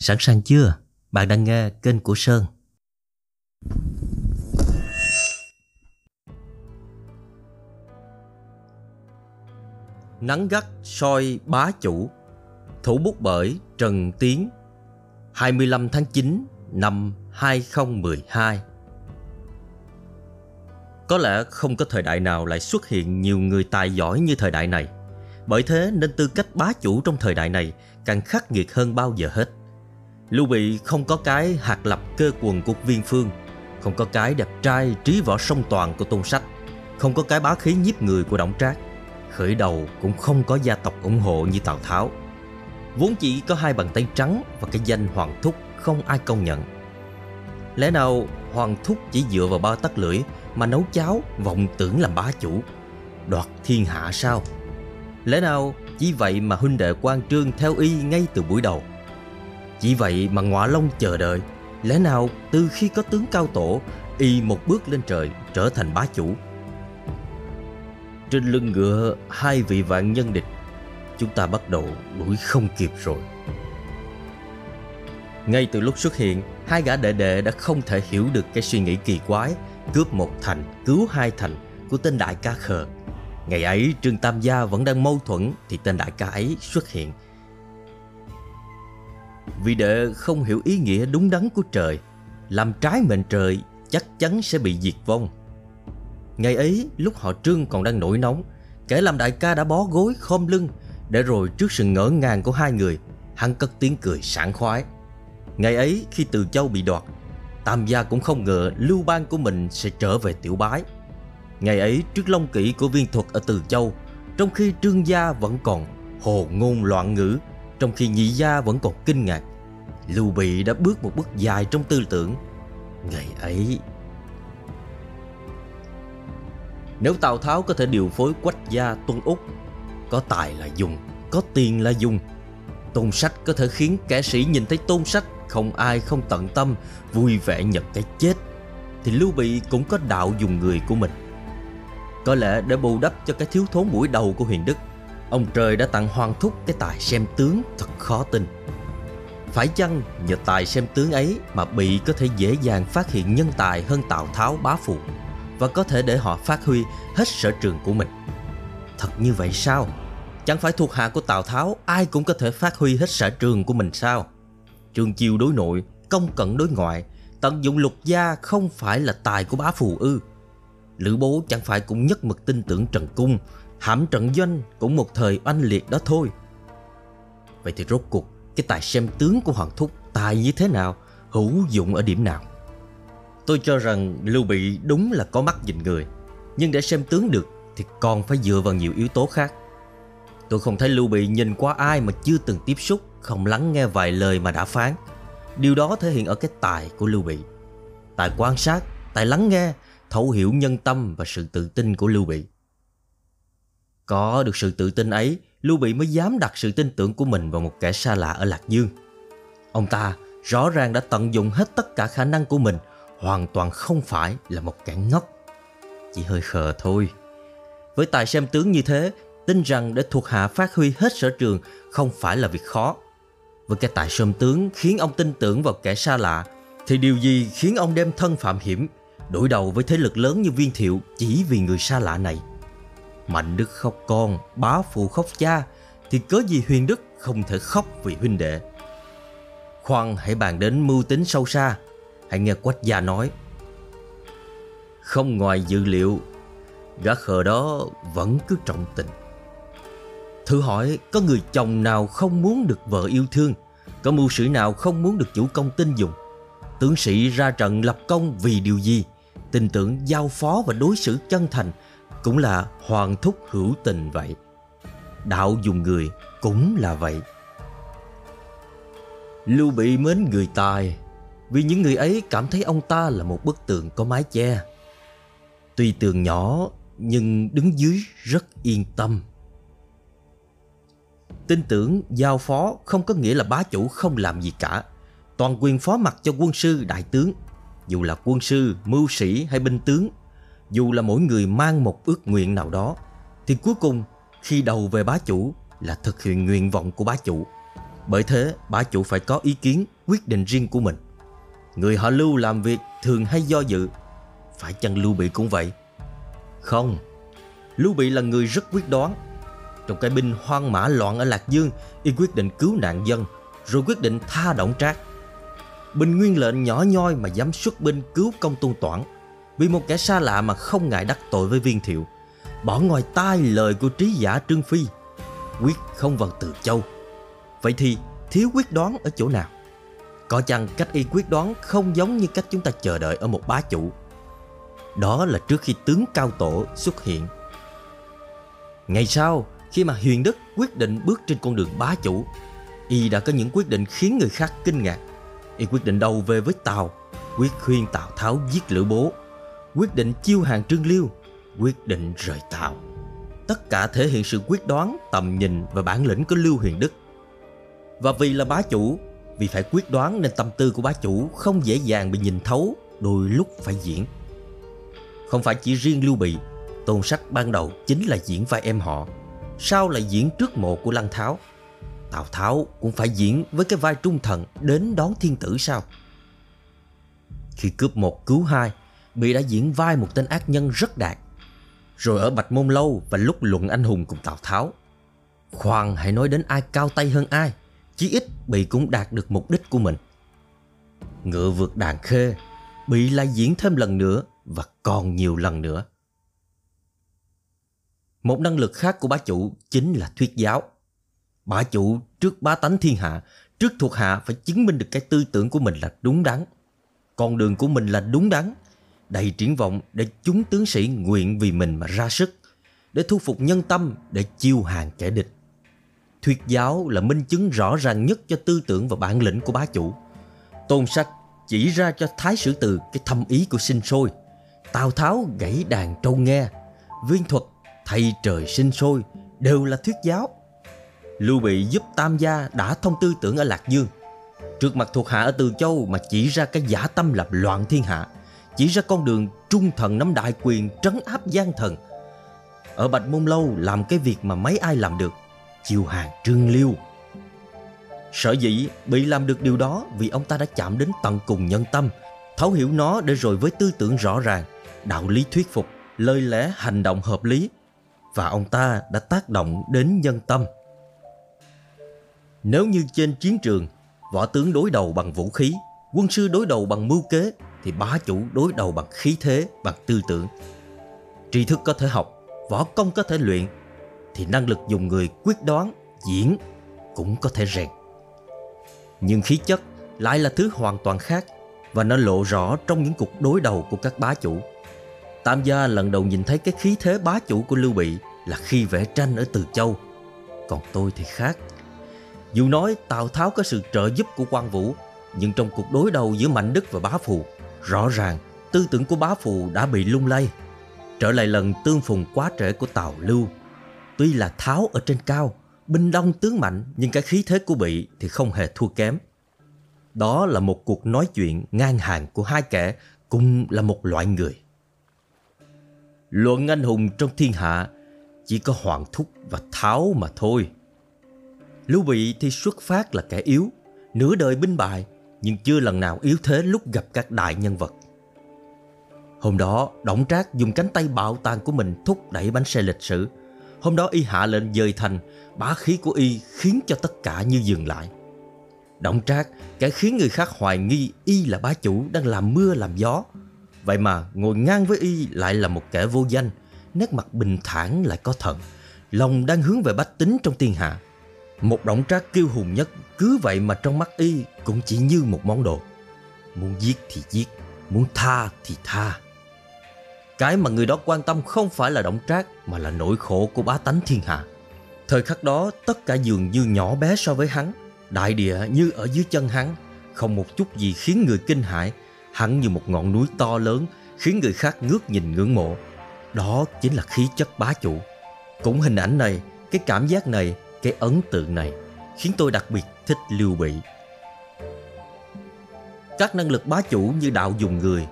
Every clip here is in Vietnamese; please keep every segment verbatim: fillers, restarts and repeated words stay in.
Sẵn sàng chưa? Bạn đang nghe kênh của Sơn. Nắng gắt soi bá chủ. Thủ bút bởi Trần Tiến. Hai mươi lăm tháng chín năm hai nghìn không trăm mười hai. Có lẽ không có thời đại nào lại xuất hiện nhiều người tài giỏi như thời đại này. Bởi thế nên tư cách bá chủ trong thời đại này càng khắc nghiệt hơn bao giờ hết. Lưu Bị không có cái hạt lập cơ quần của Viên Phương, không có cái đẹp trai trí võ song toàn của Tôn Sách, không có cái bá khí nhiếp người của Đổng Trác. Khởi đầu cũng không có gia tộc ủng hộ như Tào Tháo. Vốn chỉ có hai bàn tay trắng và cái danh Hoàng Thúc không ai công nhận. Lẽ nào Hoàng Thúc chỉ dựa vào ba tắc lưỡi mà nấu cháo vọng tưởng làm bá chủ, đoạt thiên hạ sao? Lẽ nào chỉ vậy mà huynh đệ Quan Trương theo y ngay từ buổi đầu? Chỉ vậy mà Ngọa Long chờ đợi? Lẽ nào từ khi có tướng Cao Tổ, y một bước lên trời trở thành bá chủ? Trên lưng ngựa hai vị vạn nhân địch, chúng ta bắt đầu đuổi không kịp rồi. Ngay từ lúc xuất hiện, hai gã đệ đệ đã không thể hiểu được cái suy nghĩ kỳ quái cướp một thành, cứu hai thành của tên đại ca khờ. Ngày ấy Trương Tam Gia vẫn đang mâu thuẫn thì tên đại ca ấy xuất hiện. Vì đệ không hiểu ý nghĩa đúng đắn của trời, làm trái mệnh trời chắc chắn sẽ bị diệt vong. Ngày ấy lúc họ Trương còn đang nổi nóng, kẻ làm đại ca đã bó gối khom lưng, để rồi trước sự ngỡ ngàng của hai người, hắn cất tiếng cười sảng khoái. Ngày ấy khi Từ Châu bị đoạt, Tam Gia cũng không ngờ lưu bang của mình sẽ trở về Tiểu Bái. Ngày ấy trước long kỷ của viên thuật ở Từ Châu, trong khi Trương Gia vẫn còn hồ ngôn loạn ngữ, trong khi Nhị Gia vẫn còn kinh ngạc, Lưu Bị đã bước một bước dài trong tư tưởng. Ngày ấy, nếu Tào Tháo có thể điều phối Quách Gia, Tôn Úc, có tài là dùng, có tiền là dùng. Tôn Sách có thể khiến kẻ sĩ nhìn thấy Tôn Sách không ai không tận tâm, vui vẻ nhận cái chết, thì Lưu Bị cũng có đạo dùng người của mình. Có lẽ để bù đắp cho cái thiếu thốn buổi đầu của Huyền Đức, ông trời đã tặng Hoàng Thúc cái tài xem tướng thật khó tin. Phải chăng nhờ tài xem tướng ấy mà Bị có thể dễ dàng phát hiện nhân tài hơn Tào Tháo, Bá Phù, và có thể để họ phát huy hết sở trường của mình? Thật như vậy sao? Chẳng phải thuộc hạ của Tào Tháo ai cũng có thể phát huy hết sở trường của mình sao? Trường chiêu đối nội, công cận đối ngoại, tận dụng lục gia không phải là tài của Bá Phù ư? Lữ Bố chẳng phải cũng nhất mực tin tưởng Trần Cung, hãm trận doanh cũng một thời oanh liệt đó thôi. Vậy thì rốt cuộc cái tài xem tướng của Hoàng Thúc tài như thế nào, hữu dụng ở điểm nào? Tôi cho rằng Lưu Bị đúng là có mắt nhìn người, nhưng để xem tướng được thì còn phải dựa vào nhiều yếu tố khác. Tôi không thấy Lưu Bị nhìn qua ai mà chưa từng tiếp xúc, không lắng nghe vài lời mà đã phán. Điều đó thể hiện ở cái tài của Lưu Bị. Tài quan sát, tài lắng nghe, thấu hiểu nhân tâm và sự tự tin của Lưu Bị. Có được sự tự tin ấy, Lưu Bị mới dám đặt sự tin tưởng của mình vào một kẻ xa lạ ở Lạc Dương. Ông ta rõ ràng đã tận dụng hết tất cả khả năng của mình, hoàn toàn không phải là một kẻ ngốc, chỉ hơi khờ thôi. Với tài xem tướng như thế, tin rằng để thuộc hạ phát huy hết sở trường không phải là việc khó. Với cái tài xem tướng khiến ông tin tưởng vào kẻ xa lạ, thì điều gì khiến ông đem thân phạm hiểm, đối đầu với thế lực lớn như Viên Thiệu chỉ vì người xa lạ này? Mạnh Đức khóc con, Bá Phù khóc cha, thì cớ gì Huyền Đức không thể khóc vì huynh đệ? Khoan, hãy bàn đến mưu tính sâu xa. Hãy nghe Quách Gia nói. Không ngoài dự liệu, gã khờ đó vẫn cứ trọng tình. Thử hỏi, có người chồng nào không muốn được vợ yêu thương? Có mưu sĩ nào không muốn được chủ công tin dùng? Tướng sĩ ra trận lập công vì điều gì? Tin tưởng giao phó và đối xử chân thành cũng là Hoàng Thúc hữu tình vậy. Đạo dùng người cũng là vậy. Lưu Bị mến người tài, vì những người ấy cảm thấy ông ta là một bức tường có mái che. Tuy tường nhỏ nhưng đứng dưới rất yên tâm. Tin tưởng giao phó không có nghĩa là bá chủ không làm gì cả, toàn quyền phó mặc cho quân sư đại tướng. Dù là quân sư, mưu sĩ hay binh tướng, dù là mỗi người mang một ước nguyện nào đó, thì cuối cùng khi đầu về bá chủ là thực hiện nguyện vọng của bá chủ. Bởi thế bá chủ phải có ý kiến, quyết định riêng của mình. Người họ Lưu làm việc thường hay do dự. Phải chăng Lưu Bị cũng vậy? Không, Lưu Bị là người rất quyết đoán. Trong cái binh hoang mã loạn ở Lạc Dương, y quyết định cứu nạn dân, rồi quyết định tha Đổng Trác. Bình nguyên lệnh nhỏ nhoi mà dám xuất binh cứu công Tôn Toản, vì một kẻ xa lạ mà không ngại đắc tội với Viên Thiệu, bỏ ngoài tai lời của trí giả Trương Phi, quyết không vào Từ Châu. Vậy thì thiếu quyết đoán ở chỗ nào? Có chăng cách y quyết đoán không giống như cách chúng ta chờ đợi ở một bá chủ? Đó là trước khi tướng Cao Tổ xuất hiện. Ngày sau, khi mà Huyền Đức quyết định bước trên con đường bá chủ, y đã có những quyết định khiến người khác kinh ngạc. Y quyết định đầu về với Tào, quyết khuyên Tào Tháo giết Lữ Bố, quyết định chiêu hàng Trương Liêu, quyết định rời Tào. Tất cả thể hiện sự quyết đoán, tầm nhìn và bản lĩnh của Lưu Huyền Đức. Và vì là bá chủ, vì phải quyết đoán nên tâm tư của bá chủ không dễ dàng bị nhìn thấu, đôi lúc phải diễn. Không phải chỉ riêng Lưu Bị, Tôn Sách ban đầu chính là diễn vai em họ, sau là diễn trước mộ của Lăng Tháo. Tào Tháo cũng phải diễn với cái vai trung thần đến đón thiên tử sau. Khi cướp một cứu hai, Bị đã diễn vai một tên ác nhân rất đạt. Rồi ở Bạch Môn Lâu và lúc luận anh hùng cùng Tào Tháo, khoan hãy nói đến ai cao tay hơn ai, chí ít Bị cũng đạt được mục đích của mình. Ngựa vượt đàn khê, Bị lại diễn thêm lần nữa và còn nhiều lần nữa. Một năng lực khác của bá chủ chính là thuyết giáo. Bá chủ trước bá tánh thiên hạ, trước thuộc hạ phải chứng minh được cái tư tưởng của mình là đúng đắn, con đường của mình là đúng đắn, đầy triển vọng để chúng tướng sĩ nguyện vì mình mà ra sức, để thu phục nhân tâm, để chiêu hàng kẻ địch. Thuyết giáo là minh chứng rõ ràng nhất cho tư tưởng và bản lĩnh của bá chủ. Tôn Sách chỉ ra cho Thái Sử Từ cái thâm ý của sinh sôi, Tào Tháo gãy đàn trâu nghe, Viên Thuật thầy trời sinh sôi, đều là thuyết giáo. Lưu Bị giúp Tam Gia đã thông tư tưởng ở Lạc Dương, trước mặt thuộc hạ ở Từ Châu mà chỉ ra cái giả tâm lập loạn thiên hạ, chỉ ra con đường trung thần nắm đại quyền trấn áp gian thần. Ở Bạch Môn Lâu làm cái việc mà mấy ai làm được, chiêu hàng Trương Liêu. Sở dĩ Bị làm được điều đó vì ông ta đã chạm đến tận cùng nhân tâm, thấu hiểu nó để rồi với tư tưởng rõ ràng, đạo lý thuyết phục, lời lẽ hành động hợp lý, và ông ta đã tác động đến nhân tâm. Nếu như trên chiến trường, võ tướng đối đầu bằng vũ khí, quân sư đối đầu bằng mưu kế, thì bá chủ đối đầu bằng khí thế, bằng tư tưởng. Tri thức có thể học, võ công có thể luyện, thì năng lực dùng người quyết đoán, diễn cũng có thể rèn. Nhưng khí chất lại là thứ hoàn toàn khác, và nó lộ rõ trong những cuộc đối đầu của các bá chủ. Tam Gia lần đầu nhìn thấy cái khí thế bá chủ của Lưu Bị là khi vẽ tranh ở Từ Châu. Còn tôi thì khác. Dù nói Tào Tháo có sự trợ giúp của Quan Vũ, nhưng trong cuộc đối đầu giữa Mạnh Đức và Bá Phù, rõ ràng tư tưởng của Bá Phù đã bị lung lay. Trở lại lần tương phùng quá trễ của Tào Lưu, tuy là Tháo ở trên cao, binh đông tướng mạnh, nhưng cái khí thế của Bị thì không hề thua kém. Đó là một cuộc nói chuyện ngang hàng của hai kẻ cùng là một loại người. Luận anh hùng trong thiên hạ chỉ có Hoàng Thúc và Tháo mà thôi. Lưu Bị thì xuất phát là kẻ yếu, nửa đời binh bại, nhưng chưa lần nào yếu thế lúc gặp các đại nhân vật. Hôm đó, Đổng Trác dùng cánh tay bạo tàn của mình thúc đẩy bánh xe lịch sử. Hôm đó y hạ lệnh dời thành, bá khí của y khiến cho tất cả như dừng lại. Đổng Trác, kẻ khiến người khác hoài nghi y là bá chủ đang làm mưa làm gió. Vậy mà ngồi ngang với y lại là một kẻ vô danh, nét mặt bình thản lại có thần, lòng đang hướng về bách tính trong thiên hạ. Một Đổng Trác kiêu hùng nhất cứ vậy mà trong mắt y cũng chỉ như một món đồ. Muốn giết thì giết, muốn tha thì tha. Cái mà người đó quan tâm không phải là Đổng Trác mà là nỗi khổ của bá tánh thiên hạ. Thời khắc đó tất cả dường như nhỏ bé so với hắn, đại địa như ở dưới chân hắn, không một chút gì khiến người kinh hãi. Hắn như một ngọn núi to lớn khiến người khác ngước nhìn ngưỡng mộ. Đó chính là khí chất bá chủ. Cũng hình ảnh này, cái cảm giác này, cái ấn tượng này khiến tôi đặc biệt thích Lưu Bị. Các năng lực bá chủ như đạo dùng người,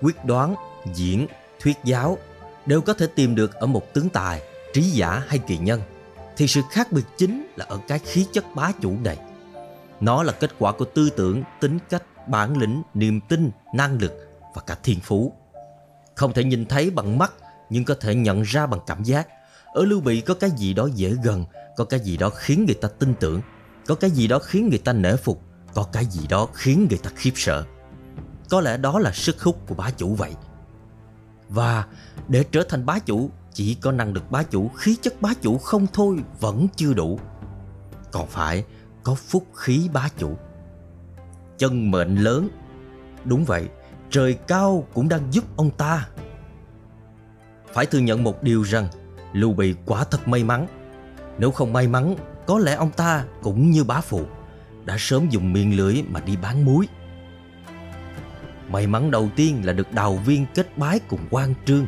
quyết đoán, diễn, thuyết giáo đều có thể tìm được ở một tướng tài, trí giả hay kỳ nhân. Thì sự khác biệt chính là ở cái khí chất bá chủ này. Nó là kết quả của tư tưởng, tính cách, bản lĩnh, niềm tin, năng lực và cả thiên phú. Không thể nhìn thấy bằng mắt, nhưng có thể nhận ra bằng cảm giác. Ở Lưu Bị có cái gì đó dễ gần, có cái gì đó khiến người ta tin tưởng, có cái gì đó khiến người ta nể phục, có cái gì đó khiến người ta khiếp sợ. Có lẽ đó là sức hút của bá chủ vậy. Và để trở thành bá chủ, chỉ có năng lực bá chủ, khí chất bá chủ không thôi vẫn chưa đủ. Còn phải có phúc khí bá chủ. Chân mệnh lớn. Đúng vậy, trời cao cũng đang giúp ông ta. Phải thừa nhận một điều rằng Lưu Bị quả thật may mắn. Nếu không may mắn, có lẽ ông ta cũng như Bá Phù đã sớm dùng miệng lưỡi mà đi bán muối. May mắn đầu tiên là được Đào Viên kết bái cùng Quan Trương.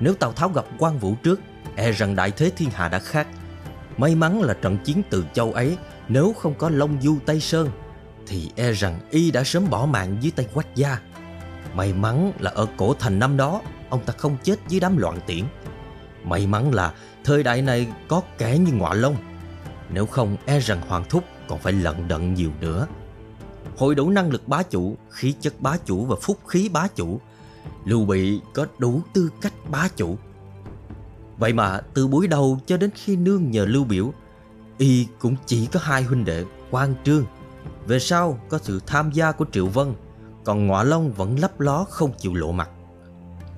Nếu Tào Tháo gặp Quan Vũ trước, e rằng đại thế thiên hạ đã khác. May mắn là trận chiến Từ Châu ấy, nếu không có Long Du Tây Sơn thì e rằng y đã sớm bỏ mạng dưới tay Quách Gia. May mắn là ở Cổ Thành năm đó, ông ta không chết dưới đám loạn tiễn. May mắn là thời đại này có kẻ như Ngọa Long, nếu không e rằng Hoàng Thúc còn phải lận đận nhiều nữa. Hội đủ năng lực bá chủ, khí chất bá chủ và phúc khí bá chủ, Lưu Bị có đủ tư cách bá chủ. Vậy mà từ buổi đầu cho đến khi nương nhờ Lưu Biểu, y cũng chỉ có hai huynh đệ Quan Trương. Về sau có sự tham gia của Triệu Vân, còn Ngọa Long vẫn lấp ló không chịu lộ mặt.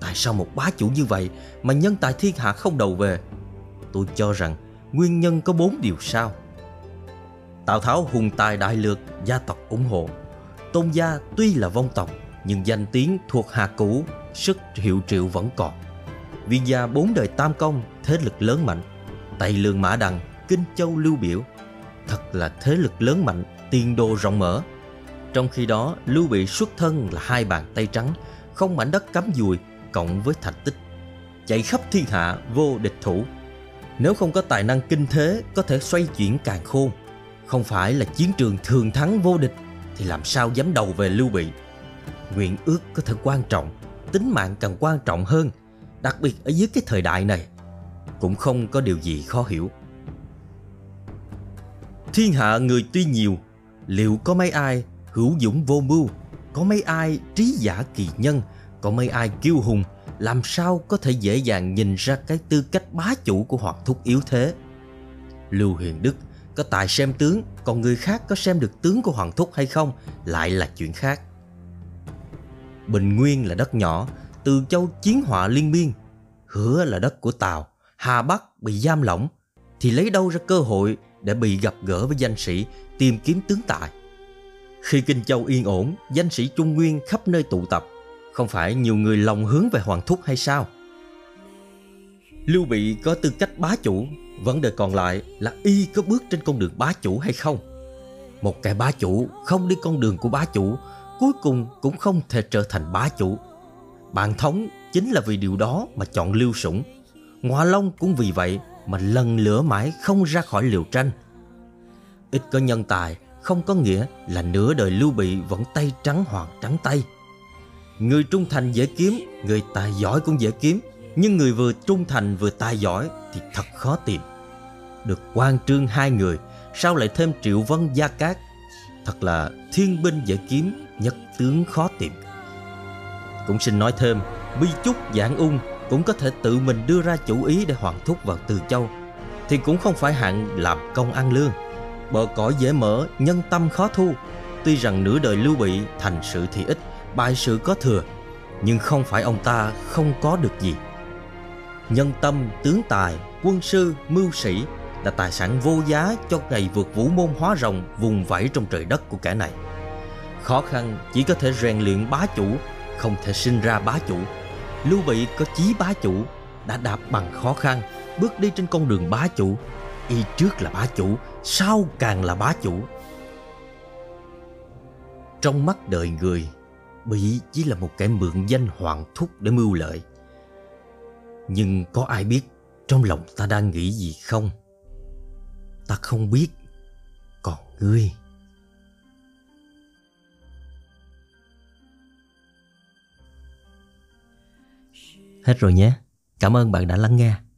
Tại sao một bá chủ như vậy mà nhân tài thiên hạ không đầu về? Tôi cho rằng nguyên nhân có bốn điều sau. Tào Tháo hùng tài đại lược, gia tộc ủng hộ. Tôn gia tuy là vong tộc, nhưng danh tiếng thuộc hạ cũ, sức hiệu Triệu vẫn còn. Viên gia bốn đời tam công, thế lực lớn mạnh. Tây Lương Mã Đằng, Kinh Châu Lưu Biểu, thật là thế lực lớn mạnh, tiền đồ rộng mở. Trong khi đó, Lưu Bị xuất thân là hai bàn tay trắng, không mảnh đất cắm dùi, cộng với thành tích chạy khắp thiên hạ vô địch thủ. Nếu không có tài năng kinh thế, có thể xoay chuyển càn khôn. Không phải là chiến trường thường thắng vô địch thì làm sao dám đầu về Lưu Bị. Nguyện ước có thể quan trọng, tính mạng càng quan trọng hơn, đặc biệt ở dưới cái thời đại này. Cũng không có điều gì khó hiểu. Thiên hạ người tuy nhiều, liệu có mấy ai hữu dũng vô mưu, có mấy ai trí giả kỳ nhân, có mấy ai kiêu hùng, làm sao có thể dễ dàng nhìn ra cái tư cách bá chủ của Hoàng Thúc yếu thế. Lưu Huyền Đức có tài xem tướng, còn người khác có xem được tướng của Hoàng Thúc hay không lại là chuyện khác. Bình Nguyên là đất nhỏ, Từ Châu chiến họa liên miên. Hứa là đất của Tào, Hà Bắc bị giam lỏng, thì lấy đâu ra cơ hội để bị gặp gỡ với danh sĩ, tìm kiếm tướng tài. Khi Kinh Châu yên ổn, danh sĩ Trung Nguyên khắp nơi tụ tập, không phải nhiều người lòng hướng về Hoàng Thúc hay sao? Lưu Bị có tư cách bá chủ, vấn đề còn lại là y có bước trên con đường bá chủ hay không. Một kẻ bá chủ không đi con đường của bá chủ, cuối cùng cũng không thể trở thành bá chủ. Bàn Thống chính là vì điều đó mà chọn Lưu Sủng, Ngọa Long cũng vì vậy mà lần lửa mãi không ra khỏi liều tranh. Ít có nhân tài không có nghĩa là nửa đời Lưu Bị vẫn tay trắng hoặc trắng tay. Người trung thành dễ kiếm, người tài giỏi cũng dễ kiếm, nhưng người vừa trung thành vừa tài giỏi thì thật khó tìm. Được Quan Trương hai người, sau lại thêm Triệu Vân Gia Cát, thật là thiên binh dễ kiếm, nhất tướng khó tìm. Cũng xin nói thêm, Bi Chúc Giảng Ung cũng có thể tự mình đưa ra chủ ý để Hoàng Thúc vào Từ Châu, thì cũng không phải hạng làm công ăn lương. Bờ cõi dễ mở, nhân tâm khó thu. Tuy rằng nửa đời Lưu Bị thành sự thì ít, bại sự có thừa, nhưng không phải ông ta không có được gì. Nhân tâm, tướng tài, quân sư, mưu sĩ là tài sản vô giá cho ngày vượt vũ môn hóa rồng vùng vẫy trong trời đất của kẻ này. Khó khăn chỉ có thể rèn luyện bá chủ, không thể sinh ra bá chủ. Lưu Bị có chí bá chủ, đã đạp bằng khó khăn, bước đi trên con đường bá chủ. Y trước là bá chủ, sau càng là bá chủ. Trong mắt đời người, Bị chỉ là một kẻ mượn danh Hoàng Thúc để mưu lợi. Nhưng có ai biết trong lòng ta đang nghĩ gì không? Ta không biết. Còn ngươi? Hết rồi nhé. Cảm ơn bạn đã lắng nghe.